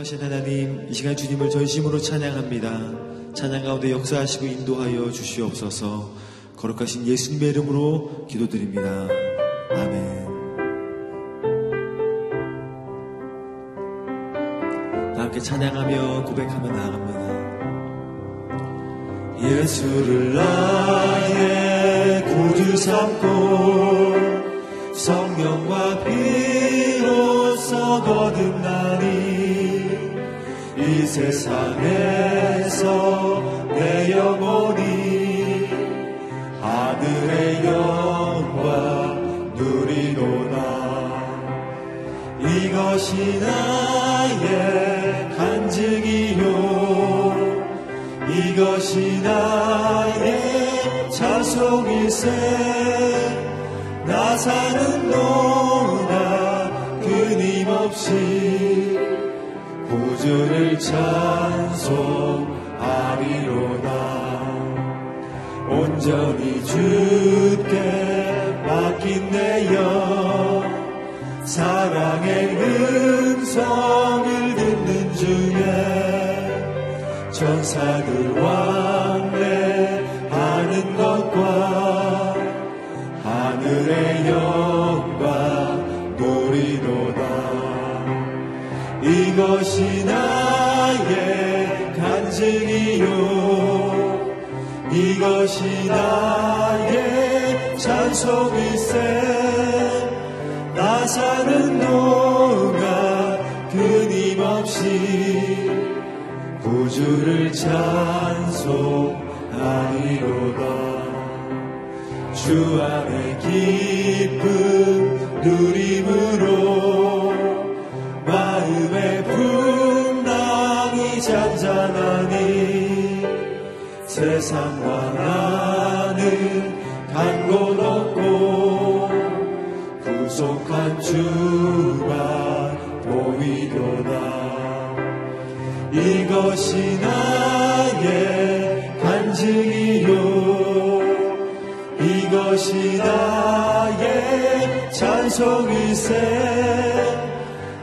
거하신 하나님, 이 시간 주님을 전심으로 찬양합니다. 찬양 가운데 역사하시고 인도하여 주시옵소서. 거룩하신 예수님의 이름으로 기도드립니다. 아멘. 다 함께 찬양하며 고백하며 나아갑니다. 예수를 나의 구주 삼고 성령과 피로써 거듭나니 이 세상에서 내 영혼이 하늘의 영광 누리노라. 이것이 나의 간증이요 이것이 나의 자속일세. 나 사는 동안 끊임없이 구주를 찬송하리로다. 온전히 주께 맡긴 내 영 사랑의 음성을 듣는 중에 천사들 왕래하는 것과 하늘의 영광 노리도다. 이것이 나의 간증이요 이것이 나의 찬송일세. 나 사는 동안 끊임없이 구주를 찬송하리로다. 주 안에 기쁨 누림으로 마음의 분당이 잔잔하니 세상과 나는 간곳 없고 구속한 주가 보이도다. 이것이 나의 간증이요 이것이 나의 찬송일세.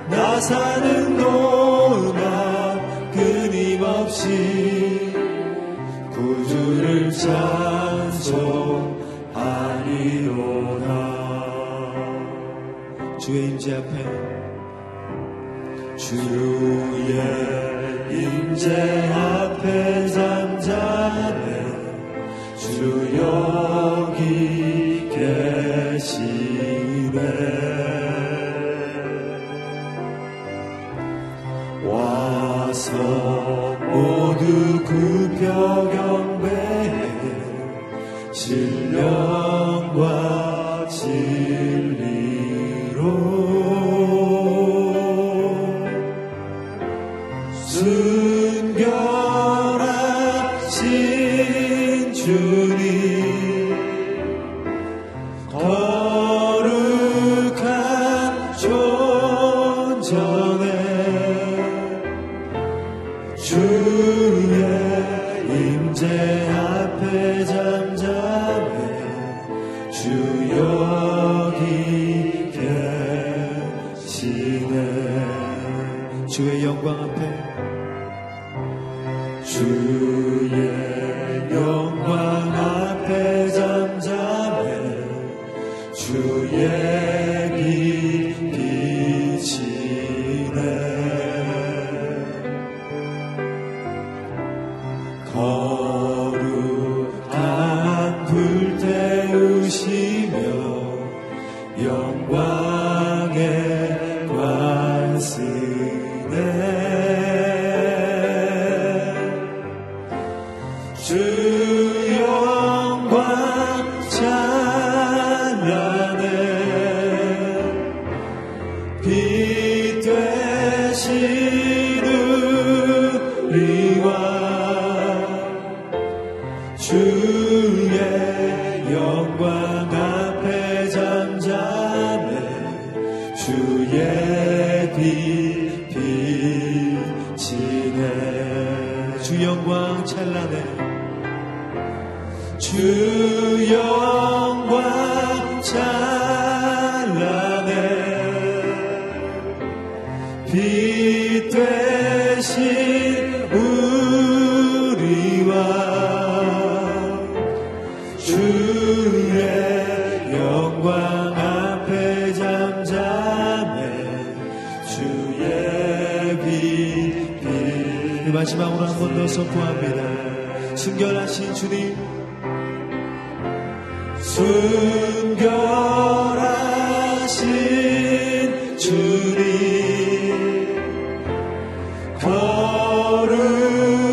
나 사는 동안 끊임없이 구주를 찬송하리로다. 주의 임재 앞에 주의 임재 앞에 잠잠해 주 여기 계시네. 와서 모두 굽혀 경배해 신령과 진리로 순결하신 주님 거룩한 존전에 주의 임재 앞에 잠잠해 주 여기 계시네. 주의 영광 앞에 주의 영광 앞에 잠잠해 주의 빛이네. 거룩한 불태우시며 영광의 관스네. 빛 되시는 대신 우리와 주의 영광 앞에 잠잠해 주의 빛 빛 마지막으로 한 번 더 선포합니다. 순결하신 주님, 순결하신 주님,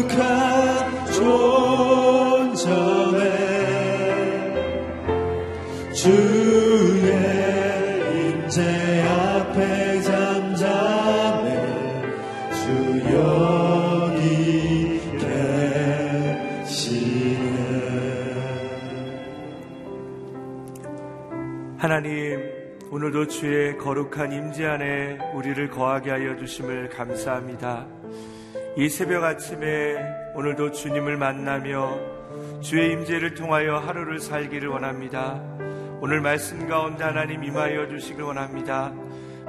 거룩한 존전에 주의 임재 앞에 잠잠해 주 여기 계시네. 하나님, 오늘도 주의 거룩한 임재 안에 우리를 거하게 하여 주심을 감사합니다. 이 새벽 아침에 오늘도 주님을 만나며 주의 임재를 통하여 하루를 살기를 원합니다. 오늘 말씀 가운데 하나님 임하여 주시길 원합니다.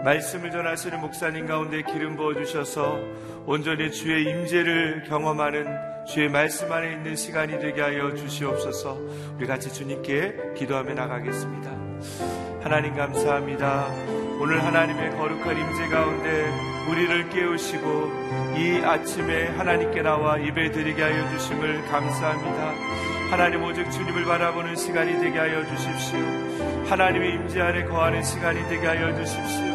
말씀을 전하시는 목사님 가운데 기름 부어주셔서 온전히 주의 임재를 경험하는 주의 말씀 안에 있는 시간이 되게 하여 주시옵소서. 우리 같이 주님께 기도하며 나가겠습니다. 하나님 감사합니다. 오늘 하나님의 거룩한 임재 가운데 우리를 깨우시고 이 아침에 하나님께 나와 예배 드리게 하여 주심을 감사합니다. 하나님, 오직 주님을 바라보는 시간이 되게 하여 주십시오. 하나님의 임재 안에 거하는 시간이 되게 하여 주십시오.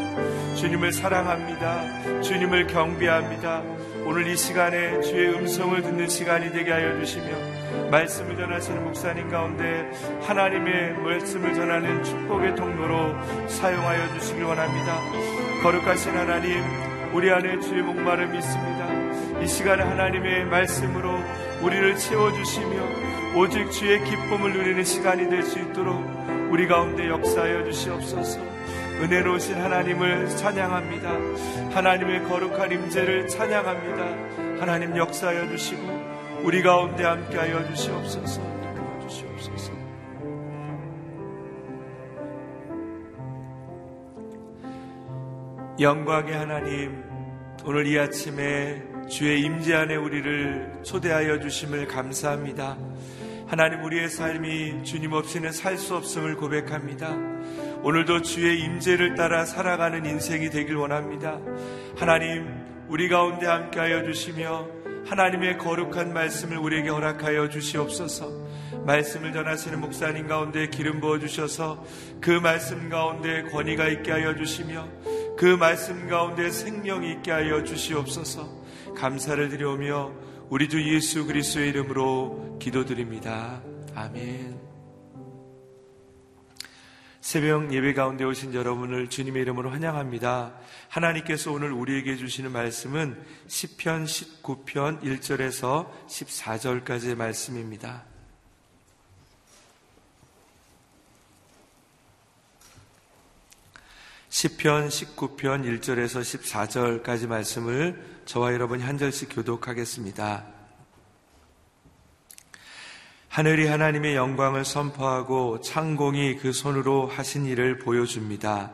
주님을 사랑합니다. 주님을 경배합니다. 오늘 이 시간에 주의 음성을 듣는 시간이 되게 하여 주시며 말씀을 전하시는 목사님 가운데 하나님의 말씀을 전하는 축복의 통로로 사용하여 주시길 원합니다. 거룩하신 하나님, 우리 안에 주의 목마를 믿습니다. 이 시간에 하나님의 말씀으로 우리를 채워주시며 오직 주의 기쁨을 누리는 시간이 될 수 있도록 우리 가운데 역사하여 주시옵소서. 은혜로우신 하나님을 찬양합니다. 하나님의 거룩한 임재를 찬양합니다. 하나님, 역사하여 주시고 우리 가운데 함께하여 주시옵소서. 주시옵소서. 영광의 하나님, 오늘 이 아침에 주의 임재 안에 우리를 초대하여 주심을 감사합니다. 하나님, 우리의 삶이 주님 없이는 살 수 없음을 고백합니다. 오늘도 주의 임재를 따라 살아가는 인생이 되길 원합니다. 하나님, 우리 가운데 함께하여 주시며 하나님의 거룩한 말씀을 우리에게 허락하여 주시옵소서. 말씀을 전하시는 목사님 가운데 기름 부어주셔서 그 말씀 가운데 권위가 있게 하여 주시며 그 말씀 가운데 생명이 있게 하여 주시옵소서. 감사를 드려오며 우리 주 예수 그리스도의 이름으로 기도드립니다. 아멘. 새벽 예배 가운데 오신 여러분을 주님의 이름으로 환영합니다. 하나님께서 오늘 우리에게 주시는 말씀은 시편 19편 1절에서 14절까지의 말씀입니다. 시편 19편 1절에서 14절까지 말씀을 저와 여러분이 한 절씩 교독하겠습니다. 하늘이 하나님의 영광을 선포하고 창공이 그 손으로 하신 일을 보여줍니다.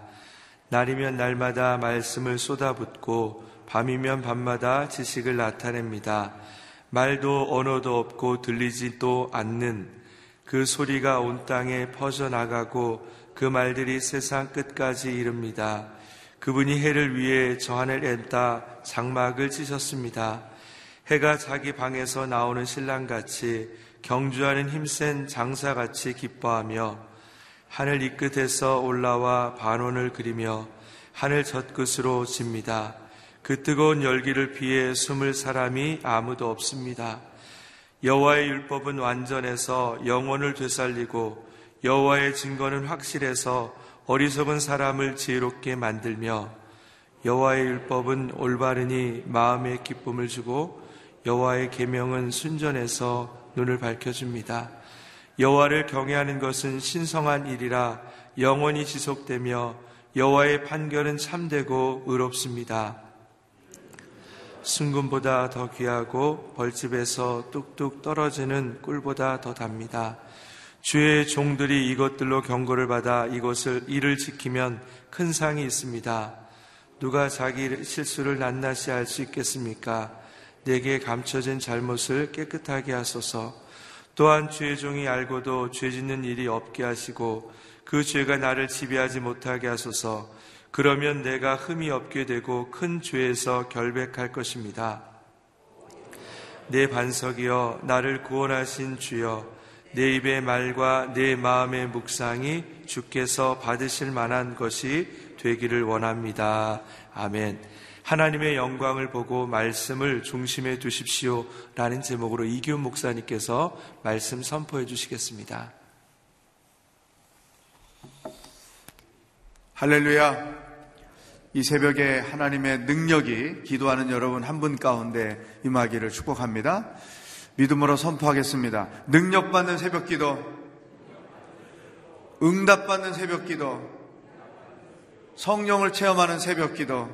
날이면 날마다 말씀을 쏟아붓고 밤이면 밤마다 지식을 나타냅니다. 말도 언어도 없고 들리지도 않는 그 소리가 온 땅에 퍼져나가고 그 말들이 세상 끝까지 이릅니다. 그분이 해를 위해 저 하늘 앤다 장막을 찢었습니다. 해가 자기 방에서 나오는 신랑같이 경주하는 힘센 장사같이 기뻐하며 하늘 이 끝에서 올라와 반원을 그리며 하늘 젖끝으로 집니다. 그 뜨거운 열기를 피해 숨을 사람이 아무도 없습니다. 여호와의 율법은 완전해서 영혼을 되살리고 여호와의 증거는 확실해서 어리석은 사람을 지혜롭게 만들며 여호와의 율법은 올바르니 마음에 기쁨을 주고 여호와의 계명은 순전해서 눈을 밝혀줍니다. 여호와를 경외하는 것은 신성한 일이라 영원히 지속되며 여호와의 판결은 참되고 의롭습니다. 순금보다 더 귀하고 벌집에서 뚝뚝 떨어지는 꿀보다 더 답니다. 주의 종들이 이것들로 경고를 받아 이것을 이를 지키면 큰 상이 있습니다. 누가 자기 실수를 낱낱이 알 수 있겠습니까? 내게 감춰진 잘못을 깨끗하게 하소서. 또한 주의 종이 알고도 죄 짓는 일이 없게 하시고 그 죄가 나를 지배하지 못하게 하소서. 그러면 내가 흠이 없게 되고 큰 죄에서 결백할 것입니다. 내 반석이여, 나를 구원하신 주여, 내 입의 말과 내 마음의 묵상이 주께서 받으실 만한 것이 되기를 원합니다. 아멘. 하나님의 영광을 보고 말씀을 중심에 두십시오 라는 제목으로 이기훈 목사님께서 말씀 선포해 주시겠습니다. 할렐루야. 이 새벽에 하나님의 능력이 기도하는 여러분 한 분 가운데 임하기를 축복합니다. 믿음으로 선포하겠습니다. 능력받는 새벽기도, 응답받는 새벽기도, 성령을 체험하는 새벽기도,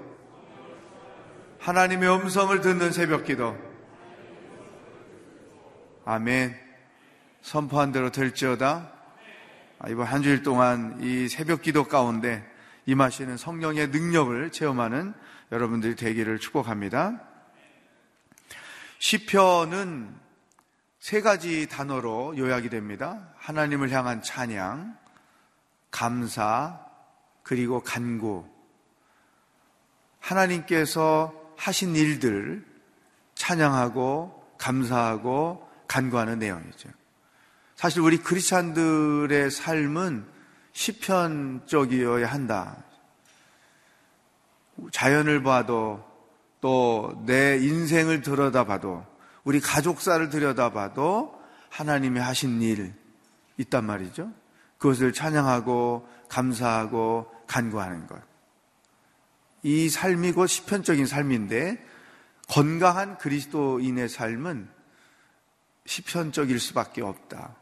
하나님의 음성을 듣는 새벽기도. 아멘. 선포한 대로 될지어다. 이번 한 주일 동안 이 새벽기도 가운데 임하시는 성령의 능력을 체험하는 여러분들이 되기를 축복합니다. 시편은 세 가지 단어로 요약이 됩니다. 하나님을 향한 찬양, 감사, 그리고 간구. 하나님께서 하신 일들 찬양하고 감사하고 간구하는 내용이죠. 사실 우리 크리스찬들의 삶은 시편적이어야 한다. 자연을 봐도 또 내 인생을 들여다봐도 우리 가족사를 들여다봐도 하나님이 하신 일 있단 말이죠. 그것을 찬양하고 감사하고 간구하는 것. 이 삶이 곧 시편적인 삶인데, 건강한 그리스도인의 삶은 시편적일 수밖에 없다.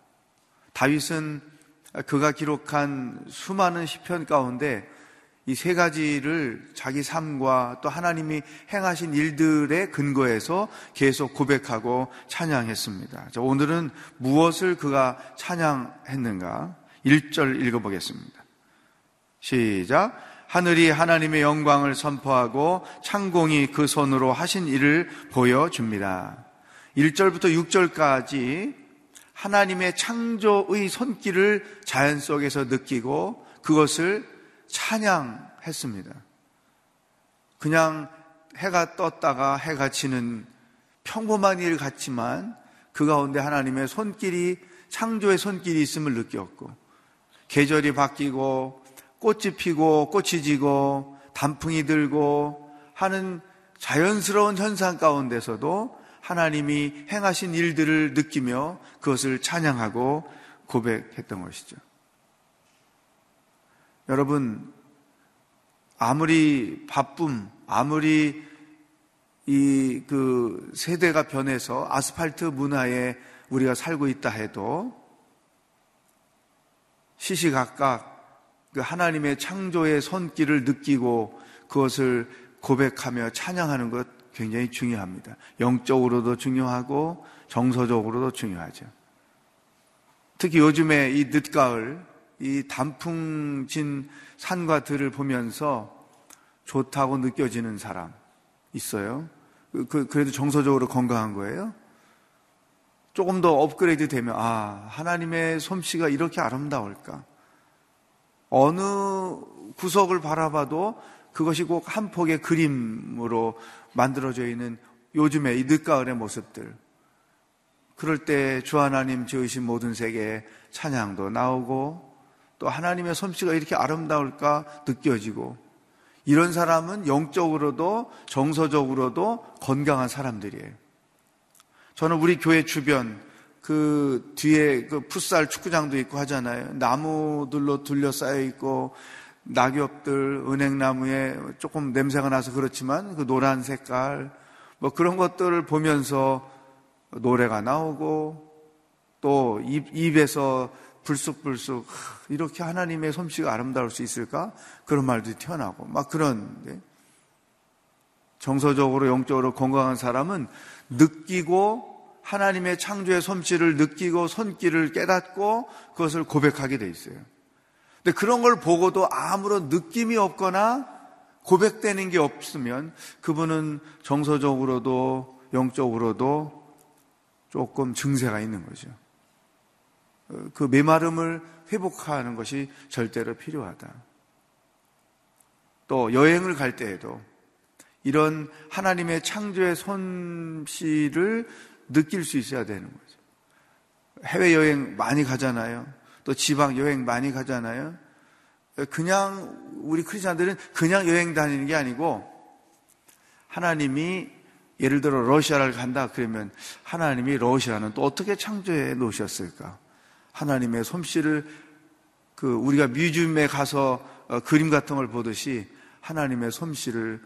다윗은 그가 기록한 수많은 시편 가운데 이 세 가지를 자기 삶과 또 하나님이 행하신 일들의 근거에서 계속 고백하고 찬양했습니다. 오늘은 무엇을 그가 찬양했는가 1절 읽어보겠습니다. 시작. 하늘이 하나님의 영광을 선포하고 창공이 그 손으로 하신 일을 보여줍니다. 1절부터 6절까지 하나님의 창조의 손길을 자연 속에서 느끼고 그것을 찬양했습니다. 그냥 해가 떴다가 해가 지는 평범한 일 같지만 그 가운데 하나님의 손길이, 창조의 손길이 있음을 느꼈고, 계절이 바뀌고 꽃이 피고 꽃이 지고 단풍이 들고 하는 자연스러운 현상 가운데서도 하나님이 행하신 일들을 느끼며 그것을 찬양하고 고백했던 것이죠. 여러분, 아무리 바쁨, 아무리 그 세대가 변해서 아스팔트 문화에 우리가 살고 있다 해도 시시각각 그 하나님의 창조의 손길을 느끼고 그것을 고백하며 찬양하는 것 굉장히 중요합니다. 영적으로도 중요하고 정서적으로도 중요하죠. 특히 요즘에 이 늦가을, 이 단풍 진 산과 들을 보면서 좋다고 느껴지는 사람 있어요? 그래도 정서적으로 건강한 거예요? 조금 더 업그레이드 되면, 아, 하나님의 솜씨가 이렇게 아름다울까? 어느 구석을 바라봐도 그것이 꼭 한 폭의 그림으로 만들어져 있는 요즘의 이 늦가을의 모습들. 그럴 때 주 하나님 지으신 모든 세계의 찬양도 나오고 또 하나님의 솜씨가 이렇게 아름다울까 느껴지고, 이런 사람은 영적으로도 정서적으로도 건강한 사람들이에요. 저는 우리 교회 주변 그 뒤에 그 풋살 축구장도 있고 하잖아요. 나무들로 둘러싸여 있고, 낙엽들, 은행나무에 조금 냄새가 나서 그렇지만 그 노란 색깔, 뭐 그런 것들을 보면서 노래가 나오고 또 입에서 불쑥불쑥 이렇게 하나님의 솜씨가 아름다울 수 있을까? 그런 말도 튀어나오고 막 그런데, 정서적으로 영적으로 건강한 사람은 느끼고 하나님의 창조의 솜씨를 느끼고 손길을 깨닫고 그것을 고백하게 돼 있어요. 근데 그런 걸 보고도 아무런 느낌이 없거나 고백되는 게 없으면 그분은 정서적으로도 영적으로도 조금 증세가 있는 거죠. 그 메마름을 회복하는 것이 절대로 필요하다. 또 여행을 갈 때에도 이런 하나님의 창조의 솜씨를 느낄 수 있어야 되는 거죠. 해외여행 많이 가잖아요. 또 지방여행 많이 가잖아요. 그냥 우리 크리스찬들은 그냥 여행 다니는 게 아니고, 하나님이 예를 들어 러시아를 간다 그러면 하나님이 러시아는 또 어떻게 창조해 놓으셨을까, 하나님의 솜씨를 그 우리가 뮤지엄에 가서 그림 같은 걸 보듯이 하나님의 솜씨를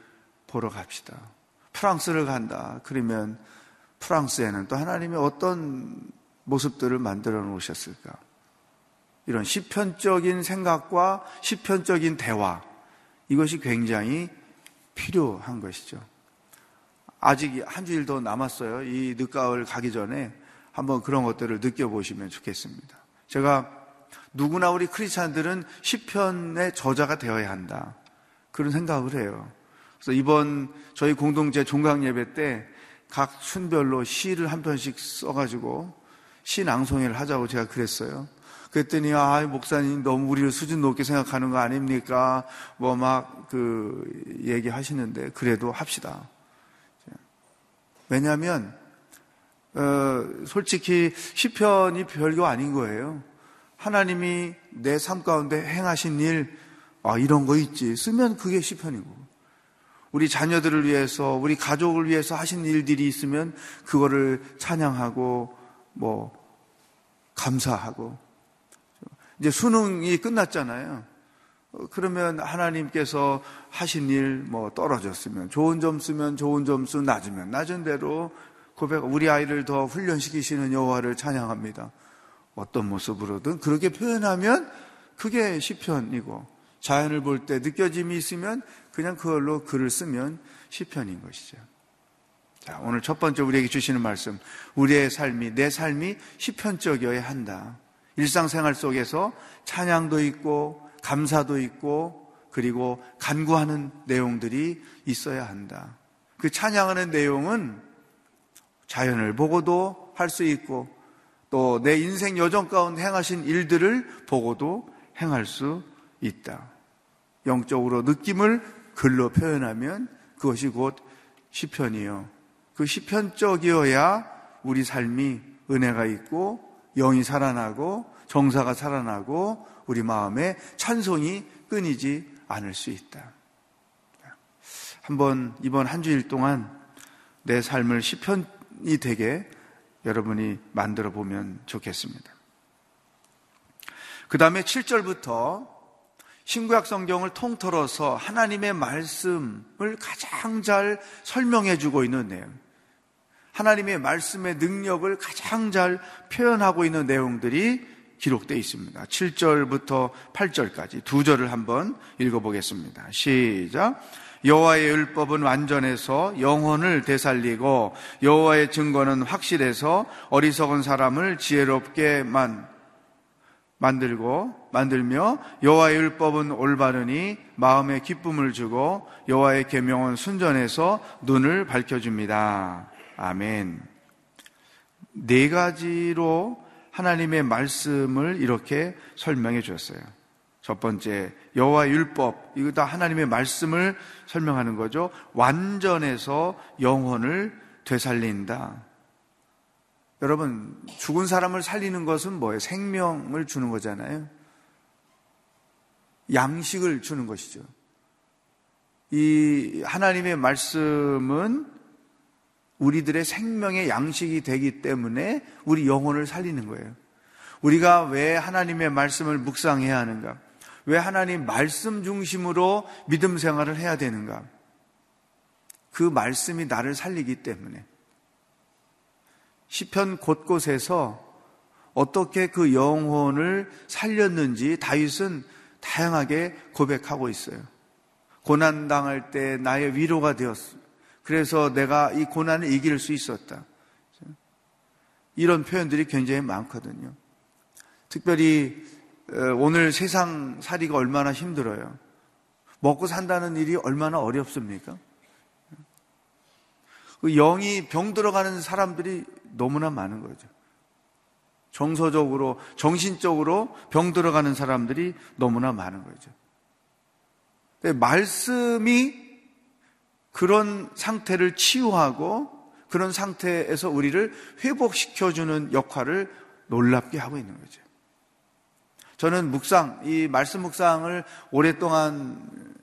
보러 갑시다. 프랑스를 간다 그러면 프랑스에는 또 하나님이 어떤 모습들을 만들어 놓으셨을까. 이런 시편적인 생각과 시편적인 대화, 이것이 굉장히 필요한 것이죠. 아직 한 주일 더 남았어요. 이 늦가을 가기 전에 한번 그런 것들을 느껴보시면 좋겠습니다. 제가 누구나 우리 크리스찬들은 시편의 저자가 되어야 한다 그런 생각을 해요. 그래서 이번 저희 공동체 종강예배 때 각 순별로 시를 한 편씩 써가지고 시 낭송회를 하자고 제가 그랬어요. 그랬더니 목사님 너무 우리를 수준 높게 생각하는 거 아닙니까? 뭐 막 그 얘기하시는데 그래도 합시다. 왜냐하면 솔직히 시편이 별거 아닌 거예요. 하나님이 내 삶 가운데 행하신 일, 이런 거 있지, 쓰면 그게 시편이고, 우리 자녀들을 위해서 우리 가족을 위해서 하신 일들이 있으면 그거를 찬양하고 뭐 감사하고. 이제 수능이 끝났잖아요. 그러면 하나님께서 하신 일, 뭐 떨어졌으면 좋은 점수면 좋은 점수, 낮으면 낮은 대로 고백. 우리 아이를 더 훈련시키시는 여호와를 찬양합니다. 어떤 모습으로든 그렇게 표현하면 그게 시편이고, 자연을 볼 때 느껴짐이 있으면 그냥 그걸로 글을 쓰면 시편인 것이죠. 자, 오늘 첫 번째 우리에게 주시는 말씀, 우리의 삶이, 내 삶이 시편적이어야 한다. 일상생활 속에서 찬양도 있고 감사도 있고 그리고 간구하는 내용들이 있어야 한다. 그 찬양하는 내용은 자연을 보고도 할 수 있고, 또 내 인생 여정 가운데 행하신 일들을 보고도 행할 수 있다. 영적으로 느낌을 글로 표현하면 그것이 곧 시편이요. 그 시편적이어야 우리 삶이 은혜가 있고 영이 살아나고 정사가 살아나고 우리 마음에 찬송이 끊이지 않을 수 있다. 한번 이번 한 주일 동안 내 삶을 시편이 되게 여러분이 만들어 보면 좋겠습니다. 그 다음에 7절부터 신구약 성경을 통틀어서 하나님의 말씀을 가장 잘 설명해 주고 있는 내용, 하나님의 말씀의 능력을 가장 잘 표현하고 있는 내용들이 기록되어 있습니다. 7절부터 8절까지 두 절을 한번 읽어보겠습니다. 시작. 여호와의 율법은 완전해서 영혼을 되살리고 여호와의 증거는 확실해서 어리석은 사람을 지혜롭게만 만들며 여호와의 율법은 올바르니 마음에 기쁨을 주고 여호와의 계명은 순전해서 눈을 밝혀줍니다. 아멘. 네 가지로 하나님의 말씀을 이렇게 설명해 주었어요. 첫 번째, 여호와 율법, 이거 다 하나님의 말씀을 설명하는 거죠. 완전해서 영혼을 되살린다. 여러분, 죽은 사람을 살리는 것은 뭐예요? 생명을 주는 거잖아요. 양식을 주는 것이죠. 이 하나님의 말씀은 우리들의 생명의 양식이 되기 때문에 우리 영혼을 살리는 거예요. 우리가 왜 하나님의 말씀을 묵상해야 하는가? 왜 하나님 말씀 중심으로 믿음 생활을 해야 되는가? 그 말씀이 나를 살리기 때문에. 시편 곳곳에서 어떻게 그 영혼을 살렸는지 다윗은 다양하게 고백하고 있어요. 고난당할 때 나의 위로가 되었습니다. 그래서 내가 이 고난을 이길 수 있었다. 이런 표현들이 굉장히 많거든요. 특별히 오늘 세상 살이가 얼마나 힘들어요. 먹고 산다는 일이 얼마나 어렵습니까? 그 영이 병 들어가는 사람들이 너무나 많은 거죠. 정서적으로, 정신적으로 병 들어가는 사람들이 너무나 많은 거죠. 근데 말씀이 그런 상태를 치유하고 그런 상태에서 우리를 회복시켜주는 역할을 놀랍게 하고 있는 거죠. 저는 묵상, 이 말씀 묵상을 오랫동안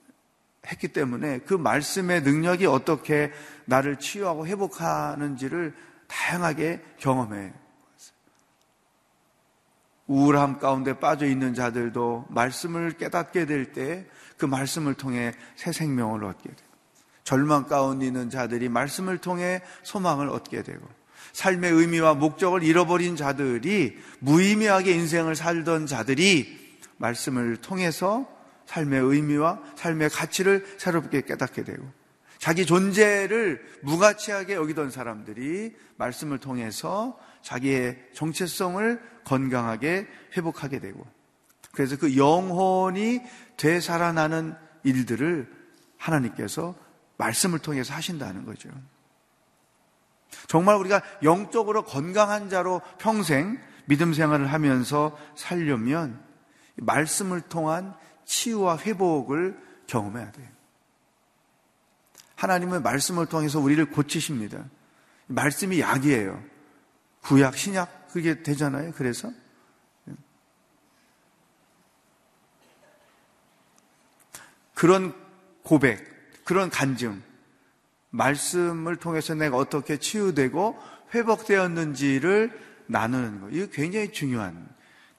했기 때문에 그 말씀의 능력이 어떻게 나를 치유하고 회복하는지를 다양하게 경험해요. 우울함 가운데 빠져 있는 자들도 말씀을 깨닫게 될 때 그 말씀을 통해 새 생명을 얻게 돼요. 절망 가운데 있는 자들이 말씀을 통해 소망을 얻게 되고, 삶의 의미와 목적을 잃어버린 자들이, 무의미하게 인생을 살던 자들이 말씀을 통해서 삶의 의미와 삶의 가치를 새롭게 깨닫게 되고, 자기 존재를 무가치하게 여기던 사람들이 말씀을 통해서 자기의 정체성을 건강하게 회복하게 되고, 그래서 그 영혼이 되살아나는 일들을 하나님께서 말씀을 통해서 하신다는 거죠. 정말 우리가 영적으로 건강한 자로 평생 믿음 생활을 하면서 살려면 말씀을 통한 치유와 회복을 경험해야 돼요. 하나님의 말씀을 통해서 우리를 고치십니다. 말씀이 약이에요. 구약, 신약 그게 되잖아요. 그래서 그런 고백, 그런 간증, 말씀을 통해서 내가 어떻게 치유되고 회복되었는지를 나누는 거, 이거 굉장히 중요한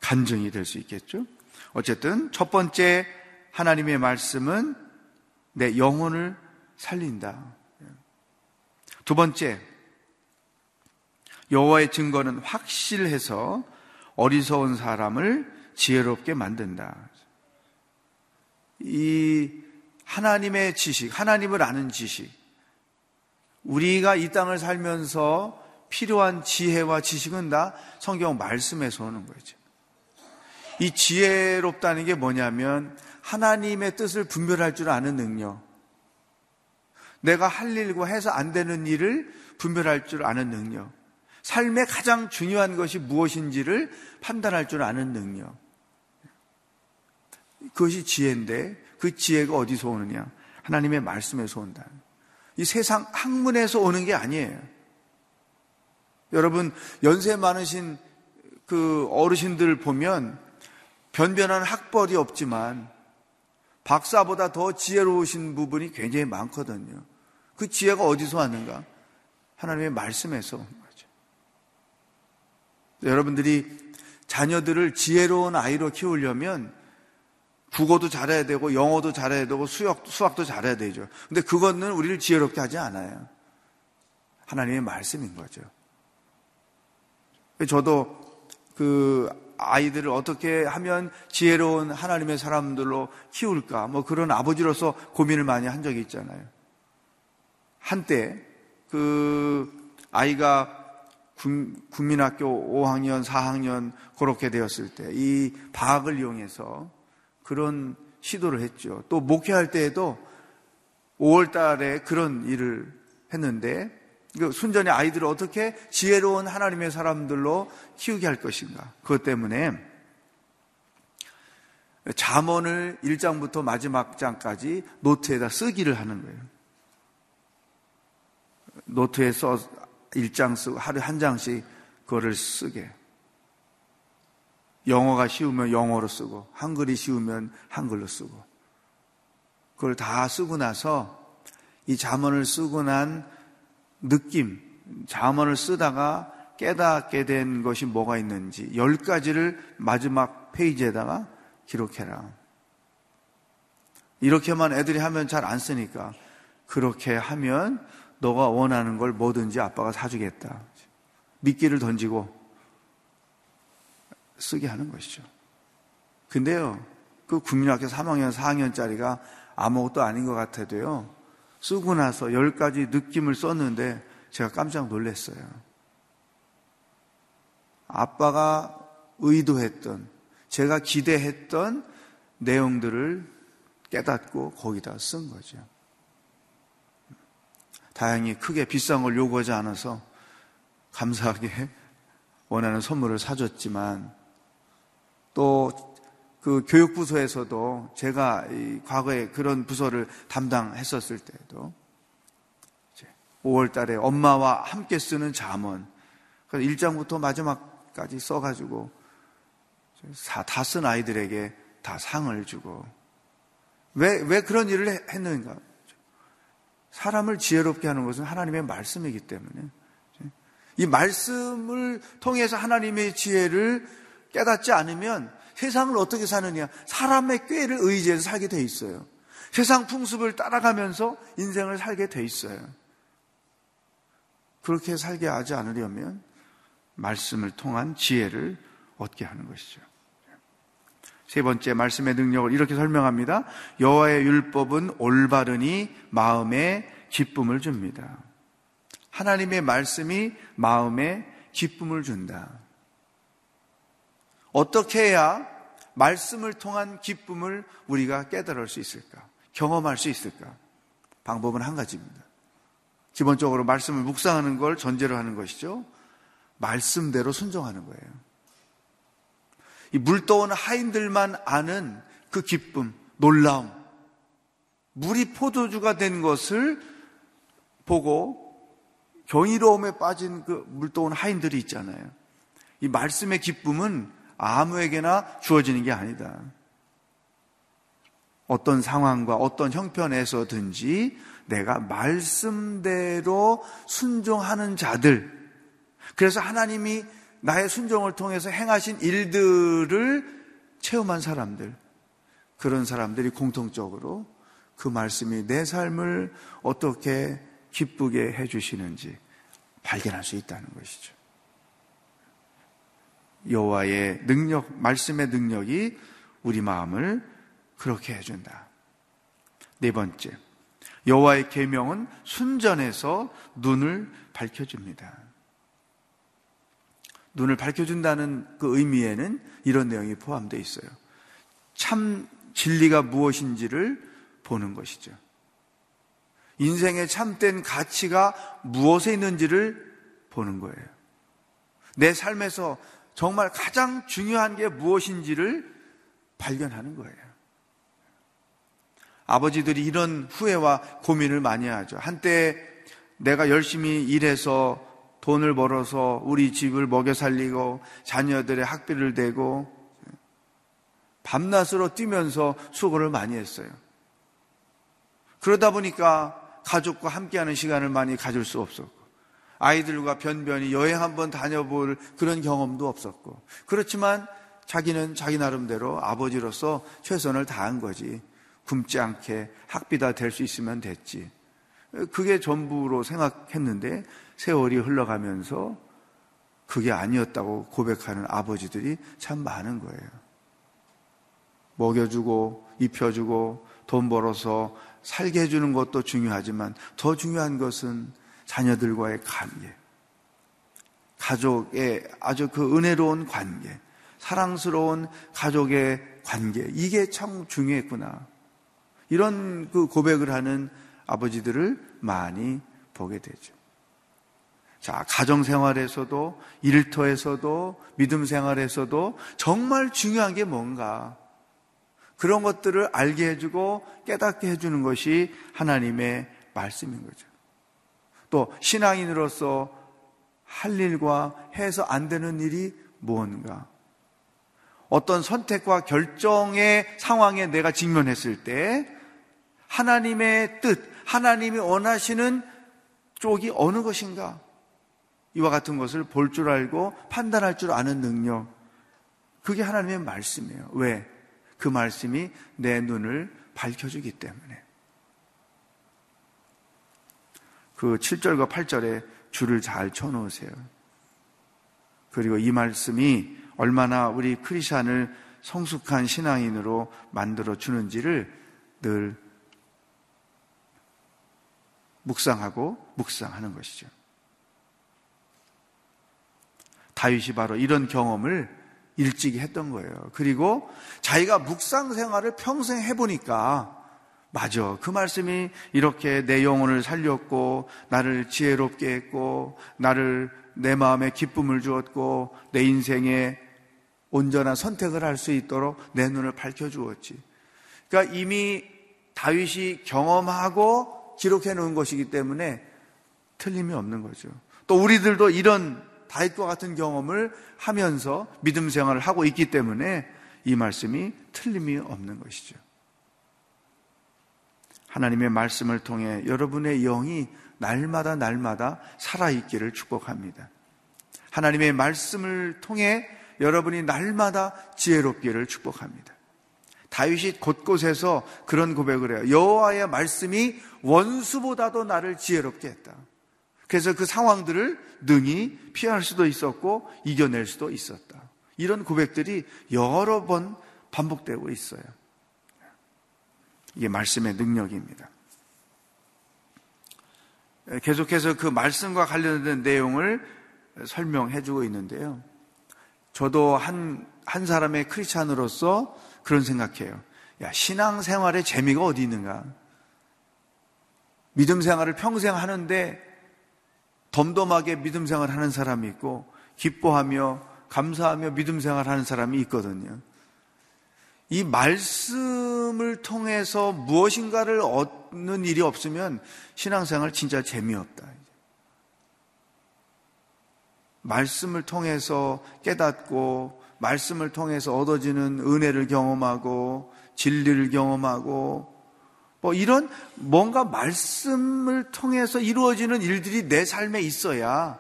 간증이 될 수 있겠죠. 어쨌든 첫 번째, 하나님의 말씀은 내 영혼을 살린다. 두 번째, 여호와의 증거는 확실해서 어리석은 사람을 지혜롭게 만든다. 이 하나님의 지식, 하나님을 아는 지식, 우리가 이 땅을 살면서 필요한 지혜와 지식은 다 성경 말씀에서 오는 거죠. 이 지혜롭다는 게 뭐냐면 하나님의 뜻을 분별할 줄 아는 능력, 내가 할 일과 해서 안 되는 일을 분별할 줄 아는 능력, 삶의 가장 중요한 것이 무엇인지를 판단할 줄 아는 능력, 그것이 지혜인데 그 지혜가 어디서 오느냐? 하나님의 말씀에서 온다. 이 세상 학문에서 오는 게 아니에요. 여러분, 연세 많으신 그 어르신들 보면 변변한 학벌이 없지만 박사보다 더 지혜로우신 부분이 굉장히 많거든요. 그 지혜가 어디서 왔는가? 하나님의 말씀에서 온 거죠. 여러분들이 자녀들을 지혜로운 아이로 키우려면 국어도 잘해야 되고 영어도 잘해야 되고 수학도 잘해야 되죠. 근데 그거는 우리를 지혜롭게 하지 않아요. 하나님의 말씀인 거죠. 저도 그 아이들을 어떻게 하면 지혜로운 하나님의 사람들로 키울까, 뭐 그런 아버지로서 고민을 많이 한 적이 있잖아요. 한때 그 아이가 국민학교 5학년, 4학년 그렇게 되었을 때 이 방학을 이용해서 그런 시도를 했죠. 또 목회할 때에도 5월 달에 그런 일을 했는데, 순전히 아이들을 어떻게 지혜로운 하나님의 사람들로 키우게 할 것인가. 그것 때문에 잠언을 1장부터 마지막 장까지 노트에다 쓰기를 하는 거예요. 노트에 써 1장 쓰고 하루에 한 장씩 그거를 쓰게. 영어가 쉬우면 영어로 쓰고, 한글이 쉬우면 한글로 쓰고, 그걸 다 쓰고 나서 이 잠언을 쓰고 난 느낌, 잠언을 쓰다가 깨닫게 된 것이 뭐가 있는지 10가지를 마지막 페이지에다가 기록해라. 이렇게만 애들이 하면 잘 안 쓰니까, 그렇게 하면 너가 원하는 걸 뭐든지 아빠가 사주겠다. 미끼를 던지고 쓰게 하는 것이죠. 근데요, 그 국민학교 3학년, 4학년짜리가 아무것도 아닌 것 같아도요, 쓰고 나서 10가지 느낌을 썼는데 제가 깜짝 놀랐어요. 아빠가 의도했던, 제가 기대했던 내용들을 깨닫고 거기다 쓴 거죠. 다행히 크게 비싼 걸 요구하지 않아서 감사하게 원하는 선물을 사줬지만, 또 그 교육부서에서도 제가 과거에 그런 부서를 담당했었을 때에도 5월 달에 엄마와 함께 쓰는 잠언, 1장부터 마지막까지 써가지고 다 쓴 아이들에게 다 상을 주고, 왜 그런 일을 했는가? 사람을 지혜롭게 하는 것은 하나님의 말씀이기 때문에 이 말씀을 통해서 하나님의 지혜를 깨닫지 않으면 세상을 어떻게 사느냐, 사람의 꾀를 의지해서 살게 돼 있어요. 세상 풍습을 따라가면서 인생을 살게 돼 있어요. 그렇게 살게 하지 않으려면 말씀을 통한 지혜를 얻게 하는 것이죠. 세 번째, 말씀의 능력을 이렇게 설명합니다. 여호와의 율법은 올바르니 마음에 기쁨을 줍니다. 하나님의 말씀이 마음에 기쁨을 준다. 어떻게 해야 말씀을 통한 기쁨을 우리가 깨달을 수 있을까? 경험할 수 있을까? 방법은 한 가지입니다. 기본적으로 말씀을 묵상하는 걸 전제로 하는 것이죠. 말씀대로 순종하는 거예요. 이 물떠온 하인들만 아는 그 기쁨, 놀라움, 물이 포도주가 된 것을 보고 경이로움에 빠진 그 물떠온 하인들이 있잖아요. 이 말씀의 기쁨은 아무에게나 주어지는 게 아니다. 어떤 상황과 어떤 형편에서든지 내가 말씀대로 순종하는 자들, 그래서 하나님이 나의 순종을 통해서 행하신 일들을 체험한 사람들, 그런 사람들이 공통적으로 그 말씀이 내 삶을 어떻게 기쁘게 해주시는지 발견할 수 있다는 것이죠. 여호와의 능력, 말씀의 능력이 우리 마음을 그렇게 해준다. 네 번째, 여호와의 계명은 순전해서 눈을 밝혀줍니다. 눈을 밝혀준다는 그 의미에는 이런 내용이 포함되어 있어요. 참 진리가 무엇인지를 보는 것이죠. 인생의 참된 가치가 무엇에 있는지를 보는 거예요. 내 삶에서 정말 가장 중요한 게 무엇인지를 발견하는 거예요. 아버지들이 이런 후회와 고민을 많이 하죠. 한때 내가 열심히 일해서 돈을 벌어서 우리 집을 먹여 살리고 자녀들의 학비를 대고 밤낮으로 뛰면서 수고를 많이 했어요. 그러다 보니까 가족과 함께하는 시간을 많이 가질 수 없었고, 아이들과 변변히 여행 한번 다녀볼 그런 경험도 없었고, 그렇지만 자기는 자기 나름대로 아버지로서 최선을 다한 거지, 굶지 않게 학비 다 댈 수 있으면 됐지, 그게 전부로 생각했는데 세월이 흘러가면서 그게 아니었다고 고백하는 아버지들이 참 많은 거예요. 먹여주고 입혀주고 돈 벌어서 살게 해주는 것도 중요하지만 더 중요한 것은 자녀들과의 관계, 가족의 아주 그 은혜로운 관계, 사랑스러운 가족의 관계, 이게 참 중요했구나, 이런 그 고백을 하는 아버지들을 많이 보게 되죠. 자, 가정생활에서도 일터에서도 믿음생활에서도 정말 중요한 게 뭔가, 그런 것들을 알게 해주고 깨닫게 해주는 것이 하나님의 말씀인 거죠. 또 신앙인으로서 할 일과 해서 안 되는 일이 무언가, 어떤 선택과 결정의 상황에 내가 직면했을 때 하나님의 뜻, 하나님이 원하시는 쪽이 어느 것인가, 이와 같은 것을 볼 줄 알고 판단할 줄 아는 능력, 그게 하나님의 말씀이에요. 왜? 그 말씀이 내 눈을 밝혀주기 때문에. 그 7절과 8절에 줄을 잘 쳐놓으세요. 그리고 이 말씀이 얼마나 우리 크리스찬을 성숙한 신앙인으로 만들어주는지를 늘 묵상하고 묵상하는 것이죠. 다윗이 바로 이런 경험을 일찍이 했던 거예요. 그리고 자기가 묵상 생활을 평생 해보니까 맞아, 그 말씀이 이렇게 내 영혼을 살렸고 나를 지혜롭게 했고 나를 내 마음에 기쁨을 주었고 내 인생에 온전한 선택을 할 수 있도록 내 눈을 밝혀주었지. 그러니까 이미 다윗이 경험하고 기록해 놓은 것이기 때문에 틀림이 없는 거죠. 또 우리들도 이런 다윗과 같은 경험을 하면서 믿음 생활을 하고 있기 때문에 이 말씀이 틀림이 없는 것이죠. 하나님의 말씀을 통해 여러분의 영이 날마다 살아있기를 축복합니다. 하나님의 말씀을 통해 여러분이 날마다 지혜롭기를 축복합니다. 다윗이 곳곳에서 그런 고백을 해요. 여호와의 말씀이 원수보다도 나를 지혜롭게 했다. 그래서 그 상황들을 능히 피할 수도 있었고 이겨낼 수도 있었다. 이런 고백들이 여러 번 반복되고 있어요. 이게 말씀의 능력입니다. 계속해서 그 말씀과 관련된 내용을 설명해주고 있는데요. 저도 한 사람의 크리스찬으로서 그런 생각해요. 야, 신앙생활의 재미가 어디 있는가? 믿음생활을 평생 하는데 덤덤하게 믿음생활 하는 사람이 있고 기뻐하며 감사하며 믿음생활 하는 사람이 있거든요. 이 말씀을 통해서 무엇인가를 얻는 일이 없으면 신앙생활 진짜 재미없다. 말씀을 통해서 깨닫고 말씀을 통해서 얻어지는 은혜를 경험하고 진리를 경험하고 이런 뭔가 말씀을 통해서 이루어지는 일들이 내 삶에 있어야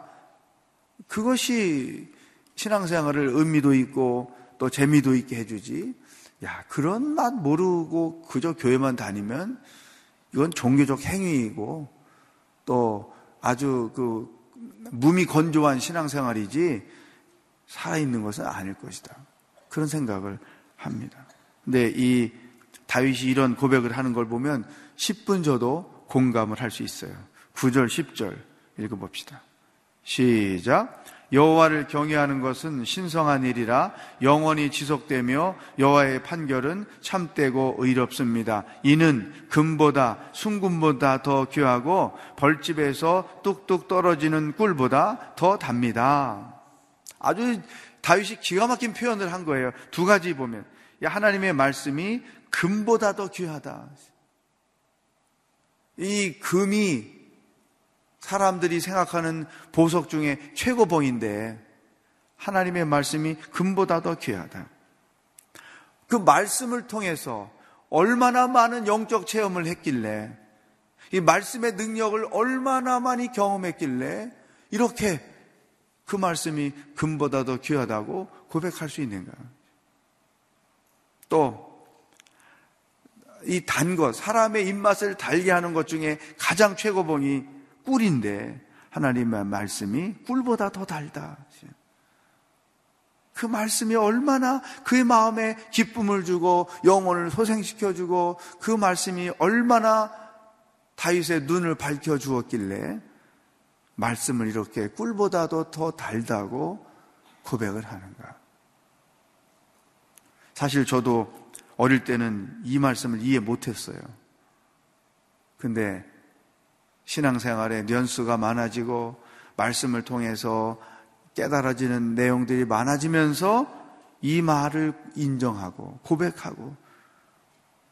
그것이 신앙생활을 의미도 있고 또 재미도 있게 해주지, 야, 그런 맛 모르고 그저 교회만 다니면 이건 종교적 행위이고 또 아주 그 몸이 건조한 신앙생활이지 살아있는 것은 아닐 것이다. 그런 생각을 합니다. 근데 이 다윗이 이런 고백을 하는 걸 보면 10분 저도 공감을 할 수 있어요. 9절, 10절 읽어봅시다. 시작. 여호와를 경외하는 것은 신성한 일이라 영원히 지속되며 여호와의 판결은 참되고 의롭습니다. 이는 금보다 순금보다 더 귀하고 벌집에서 뚝뚝 떨어지는 꿀보다 더 답니다. 아주 다윗이 기가 막힌 표현을 한 거예요. 두 가지 보면 하나님의 말씀이 금보다 더 귀하다. 이 금이 사람들이 생각하는 보석 중에 최고봉인데 하나님의 말씀이 금보다 더 귀하다. 그 말씀을 통해서 얼마나 많은 영적 체험을 했길래, 이 말씀의 능력을 얼마나 많이 경험했길래 이렇게 그 말씀이 금보다 더 귀하다고 고백할 수 있는가. 또 이 단 것, 사람의 입맛을 달게 하는 것 중에 가장 최고봉이 꿀인데 하나님의 말씀이 꿀보다 더 달다. 그 말씀이 얼마나 그의 마음에 기쁨을 주고 영혼을 소생시켜주고 그 말씀이 얼마나 다윗의 눈을 밝혀주었길래 말씀을 이렇게 꿀보다도 더 달다고 고백을 하는가. 사실 저도 어릴 때는 이 말씀을 이해 못했어요. 근데 신앙생활에 년수가 많아지고 말씀을 통해서 깨달아지는 내용들이 많아지면서 이 말을 인정하고 고백하고,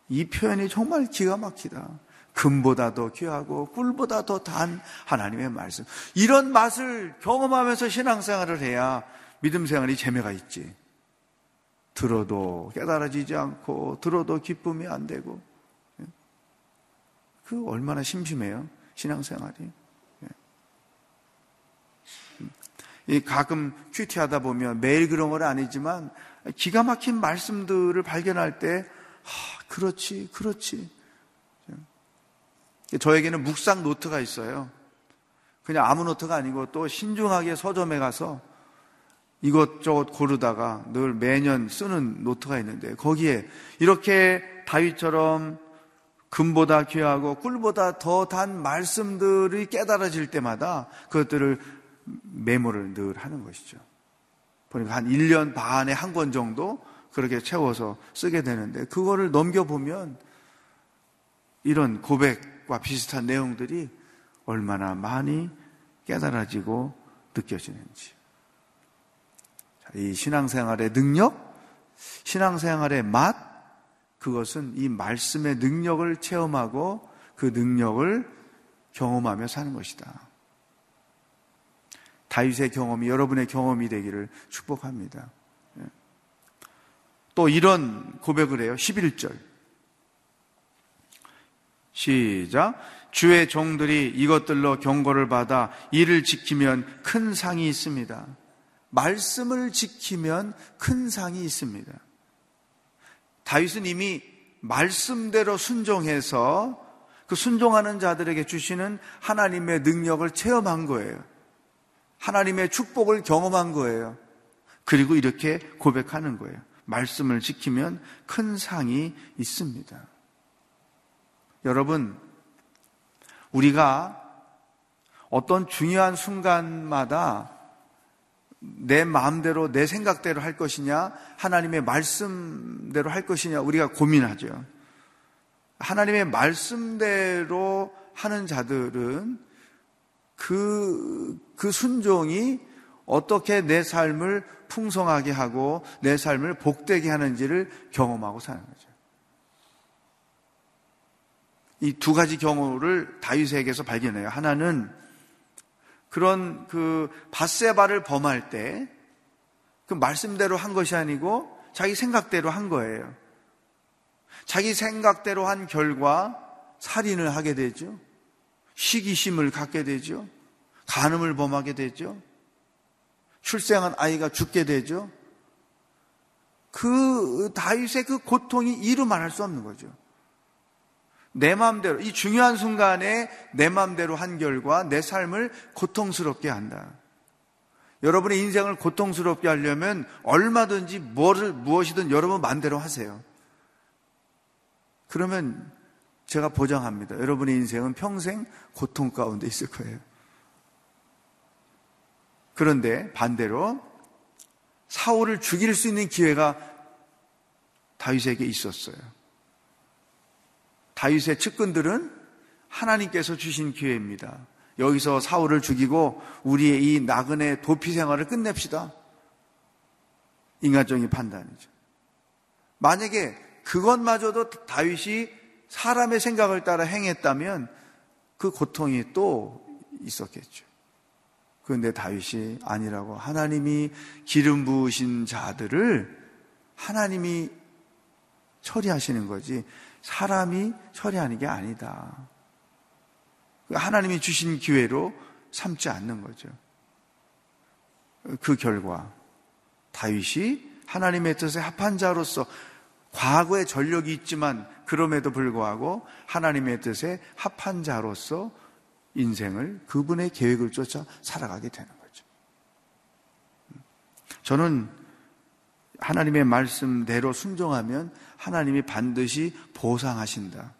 이 표현이 정말 기가 막히다. 금보다 더 귀하고 꿀보다 더 단 하나님의 말씀, 이런 맛을 경험하면서 신앙생활을 해야 믿음생활이 재미가 있지. 들어도 깨달아지지 않고 들어도 기쁨이 안 되고 그 얼마나 심심해요, 신앙생활이. 가끔 큐티하다 보면 매일 그런 건 아니지만 기가 막힌 말씀들을 발견할 때, 그렇지. 저에게는 묵상 노트가 있어요. 그냥 아무 노트가 아니고 또 신중하게 서점에 가서 이것저것 고르다가 늘 매년 쓰는 노트가 있는데, 거기에 이렇게 다윗처럼 금보다 귀하고 꿀보다 더 단 말씀들이 깨달아질 때마다 그것들을 메모를 늘 하는 것이죠. 보니까 한 1년 반에 한 권 정도 그렇게 채워서 쓰게 되는데, 그거를 넘겨보면 이런 고백과 비슷한 내용들이 얼마나 많이 깨달아지고 느껴지는지. 이 신앙생활의 능력, 신앙생활의 맛, 그것은 이 말씀의 능력을 체험하고 그 능력을 경험하며 사는 것이다. 다윗의 경험이 여러분의 경험이 되기를 축복합니다. 또 이런 고백을 해요. 11절 시작. 주의 종들이 이것들로 경고를 받아 이를 지키면 큰 상이 있습니다. 말씀을 지키면 큰 상이 있습니다. 다윗은 이미 말씀대로 순종해서 그 순종하는 자들에게 주시는 하나님의 능력을 체험한 거예요. 하나님의 축복을 경험한 거예요. 그리고 이렇게 고백하는 거예요. 말씀을 지키면 큰 상이 있습니다. 여러분, 우리가 어떤 중요한 순간마다 내 마음대로, 내 생각대로 할 것이냐, 하나님의 말씀대로 할 것이냐, 우리가 고민하죠. 하나님의 말씀대로 하는 자들은 그 순종이 어떻게 내 삶을 풍성하게 하고 내 삶을 복되게 하는지를 경험하고 사는 거죠. 이 두 가지 경우를 다윗에게서 발견해요. 하나는 그런 밧세바를 범할 때 그 말씀대로 한 것이 아니고 자기 생각대로 한 거예요. 자기 생각대로 한 결과 살인을 하게 되죠. 시기심을 갖게 되죠. 간음을 범하게 되죠. 출생한 아이가 죽게 되죠. 그 다윗의 그 고통이 이루 말할 수 없는 거죠. 내 마음대로, 이 중요한 순간에 내 마음대로 한 결과 내 삶을 고통스럽게 한다. 여러분의 인생을 고통스럽게 하려면 얼마든지 무엇이든 여러분 마음대로 하세요. 그러면 제가 보장합니다. 여러분의 인생은 평생 고통 가운데 있을 거예요. 그런데 반대로 사울을 죽일 수 있는 기회가 다윗에게 있었어요. 다윗의 측근들은 하나님께서 주신 기회입니다. 여기서 사울을 죽이고 우리의 이 나그네 도피 생활을 끝냅시다. 인간적인 판단이죠. 만약에 그것마저도 다윗이 사람의 생각을 따라 행했다면 그 고통이 또 있었겠죠. 그런데 다윗이 아니라고, 하나님이 기름 부으신 자들을 하나님이 처리하시는 거지 사람이 처리하는 게 아니다. 하나님이 주신 기회로 삼지 않는 거죠. 그 결과 다윗이 하나님의 뜻에 합한 자로서 과거의 전력이 있지만 그럼에도 불구하고 하나님의 뜻에 합한 자로서 인생을, 그분의 계획을 쫓아 살아가게 되는 거죠. 저는 하나님의 말씀대로 순종하면 하나님이 반드시 보상하신다.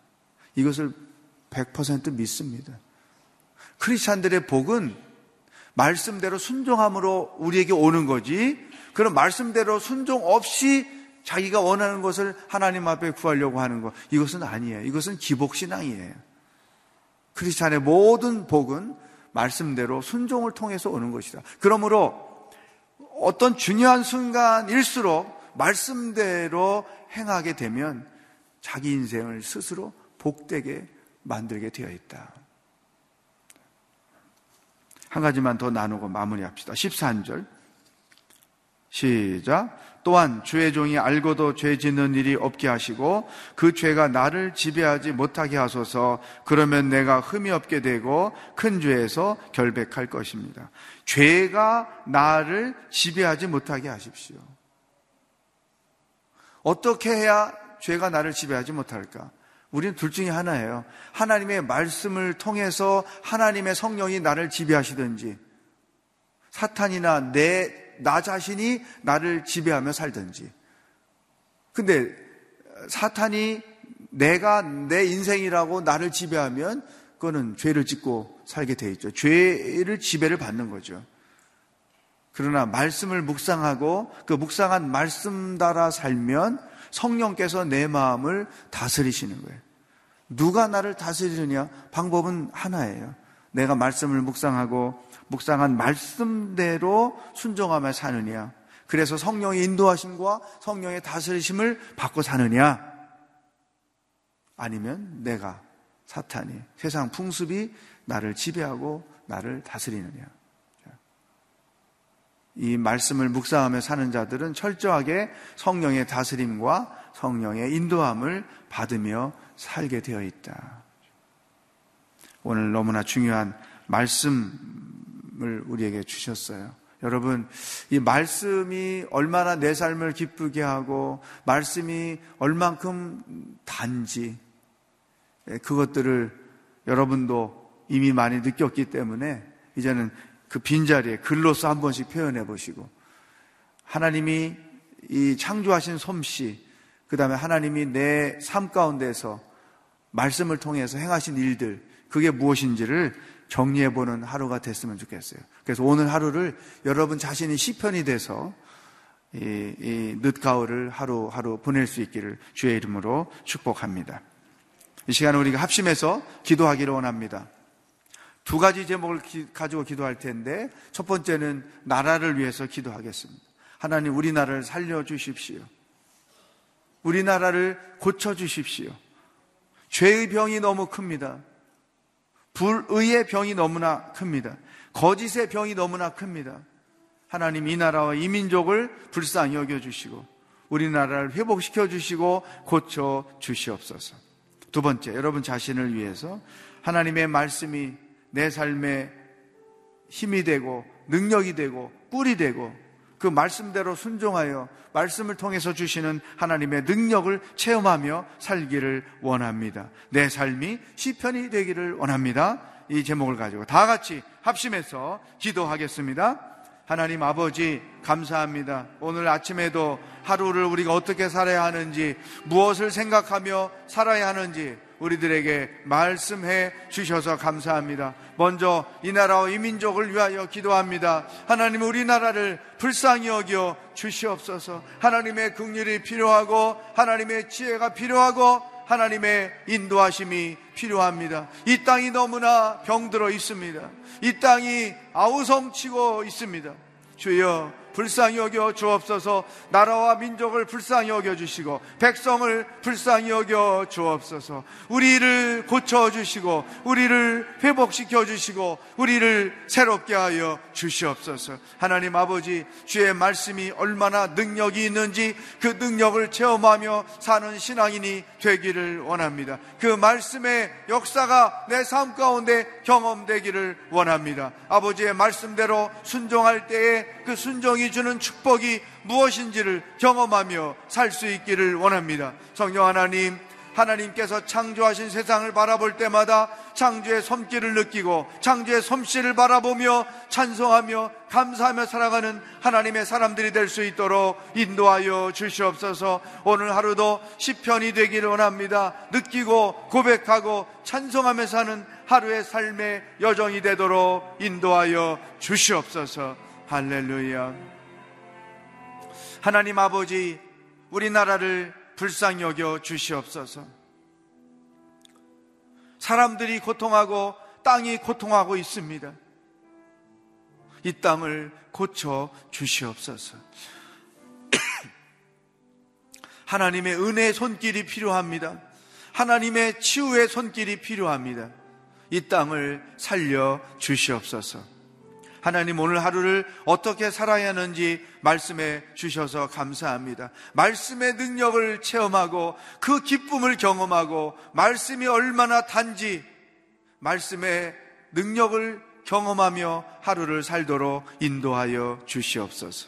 이것을 100% 믿습니다. 크리스찬들의 복은 말씀대로 순종함으로 우리에게 오는 거지, 그런 말씀대로 순종 없이 자기가 원하는 것을 하나님 앞에 구하려고 하는 것, 이것은 아니에요. 이것은 기복신앙이에요. 크리스찬의 모든 복은 말씀대로 순종을 통해서 오는 것이다. 그러므로 어떤 중요한 순간일수록 말씀대로 행하게 되면 자기 인생을 스스로 복되게 만들게 되어 있다. 한 가지만 더 나누고 마무리합시다. 14절 시작. 또한 주의 종이 알고도 죄 짓는 일이 없게 하시고 그 죄가 나를 지배하지 못하게 하소서. 그러면 내가 흠이 없게 되고 큰 죄에서 결백할 것입니다. 죄가 나를 지배하지 못하게 하십시오. 어떻게 해야 죄가 나를 지배하지 못할까? 우리는 둘 중에 하나예요. 하나님의 말씀을 통해서 하나님의 성령이 나를 지배하시든지, 사탄이나 나 자신이 나를 지배하며 살든지. 근데 사탄이 내가 내 인생이라고 나를 지배하면 그거는 죄를 짓고 살게 돼 있죠. 죄를 지배를 받는 거죠. 그러나 말씀을 묵상하고 그 묵상한 말씀 따라 살면 성령께서 내 마음을 다스리시는 거예요. 누가 나를 다스리느냐? 방법은 하나예요. 내가 말씀을 묵상하고 묵상한 말씀대로 순종하며 사느냐? 그래서 성령의 인도하심과 성령의 다스리심을 받고 사느냐? 아니면 내가, 사탄이, 세상 풍습이 나를 지배하고 나를 다스리느냐? 이 말씀을 묵상하며 사는 자들은 철저하게 성령의 다스림과 성령의 인도함을 받으며 살게 되어 있다. 오늘 너무나 중요한 말씀을 우리에게 주셨어요. 여러분, 이 말씀이 얼마나 내 삶을 기쁘게 하고 말씀이 얼만큼 단지, 그것들을 여러분도 이미 많이 느꼈기 때문에 이제는 그 빈자리에 글로서 한 번씩 표현해 보시고, 하나님이 이 창조하신 솜씨, 그 다음에 하나님이 내 삶 가운데서 말씀을 통해서 행하신 일들, 그게 무엇인지를 정리해보는 하루가 됐으면 좋겠어요. 그래서 오늘 하루를 여러분 자신이 시편이 돼서 이 늦가을을 하루하루 보낼 수 있기를 주의 이름으로 축복합니다. 이 시간에 우리가 합심해서 기도하기를 원합니다. 두 가지 제목을 가지고 기도할 텐데, 첫 번째는 나라를 위해서 기도하겠습니다. 하나님, 우리나라를 살려주십시오. 우리나라를 고쳐주십시오. 죄의 병이 너무 큽니다. 불의의 병이 너무나 큽니다. 거짓의 병이 너무나 큽니다. 하나님, 이 나라와 이 민족을 불쌍히 여겨주시고 우리나라를 회복시켜주시고 고쳐주시옵소서. 두 번째, 여러분 자신을 위해서 하나님의 말씀이 내 삶에 힘이 되고 능력이 되고 뿔이 되고, 그 말씀대로 순종하여 말씀을 통해서 주시는 하나님의 능력을 체험하며 살기를 원합니다. 내 삶이 시편이 되기를 원합니다. 이 제목을 가지고 다 같이 합심해서 기도하겠습니다. 하나님 아버지, 감사합니다. 오늘 아침에도 하루를 우리가 어떻게 살아야 하는지, 무엇을 생각하며 살아야 하는지 우리들에게 말씀해 주셔서 감사합니다. 먼저 이 나라와 이 민족을 위하여 기도합니다. 하나님, 우리나라를 불쌍히 여겨 주시옵소서. 하나님의 긍휼이 필요하고 하나님의 지혜가 필요하고 하나님의 인도하심이 필요합니다. 이 땅이 너무나 병들어 있습니다. 이 땅이 아우성치고 있습니다. 주여, 불쌍히 여겨 주옵소서. 나라와 민족을 불쌍히 여겨 주시고 백성을 불쌍히 여겨 주옵소서. 우리를 고쳐주시고 우리를 회복시켜 주시고 우리를 새롭게 하여 주시옵소서. 하나님 아버지, 주의 말씀이 얼마나 능력이 있는지 그 능력을 체험하며 사는 신앙인이 되기를 원합니다. 그 말씀의 역사가 내 삶 가운데 경험되기를 원합니다. 아버지의 말씀대로 순종할 때에 그 순종이 주는 축복이 무엇인지를 경험하며 살 수 있기를 원합니다. 성령 하나님, 하나님께서 창조하신 세상을 바라볼 때마다 창조의 솜씨를 느끼고 창조의 솜씨를 바라보며 찬송하며 감사하며 살아가는 하나님의 사람들이 될 수 있도록 인도하여 주시옵소서. 오늘 하루도 시편이 되기를 원합니다. 느끼고 고백하고 찬송하며 사는 하루의 삶의 여정이 되도록 인도하여 주시옵소서. 할렐루야. 하나님 아버지, 우리나라를 불쌍히 여겨 주시옵소서. 사람들이 고통하고 땅이 고통하고 있습니다. 이 땅을 고쳐 주시옵소서. 하나님의 은혜의 손길이 필요합니다. 하나님의 치유의 손길이 필요합니다. 이 땅을 살려 주시옵소서. 하나님, 오늘 하루를 어떻게 살아야 하는지 말씀해 주셔서 감사합니다. 말씀의 능력을 체험하고 그 기쁨을 경험하고, 말씀이 얼마나 단지 말씀의 능력을 경험하며 하루를 살도록 인도하여 주시옵소서.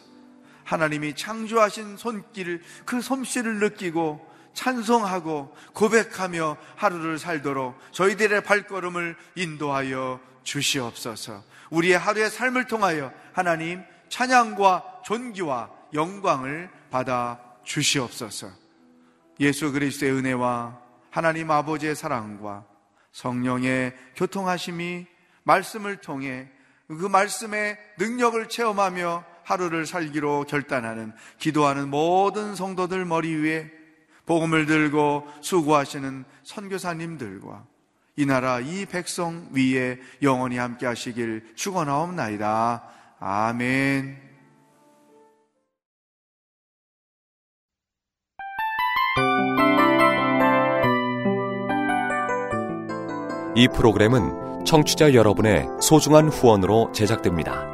하나님이 창조하신 손길, 그 솜씨를 느끼고 찬송하고 고백하며 하루를 살도록 저희들의 발걸음을 인도하여 주시옵소서. 우리의 하루의 삶을 통하여 하나님, 찬양과 존귀와 영광을 받아 주시옵소서. 예수 그리스도의 은혜와 하나님 아버지의 사랑과 성령의 교통하심이 말씀을 통해 그 말씀의 능력을 체험하며 하루를 살기로 결단하는 기도하는 모든 성도들 머리 위에 복음을 들고 수고하시는 선교사님들과 이 나라 이 백성 위에 영원히 함께 하시길 축원하옵나이다. 아멘. 이 프로그램은 청취자 여러분의 소중한 후원으로 제작됩니다.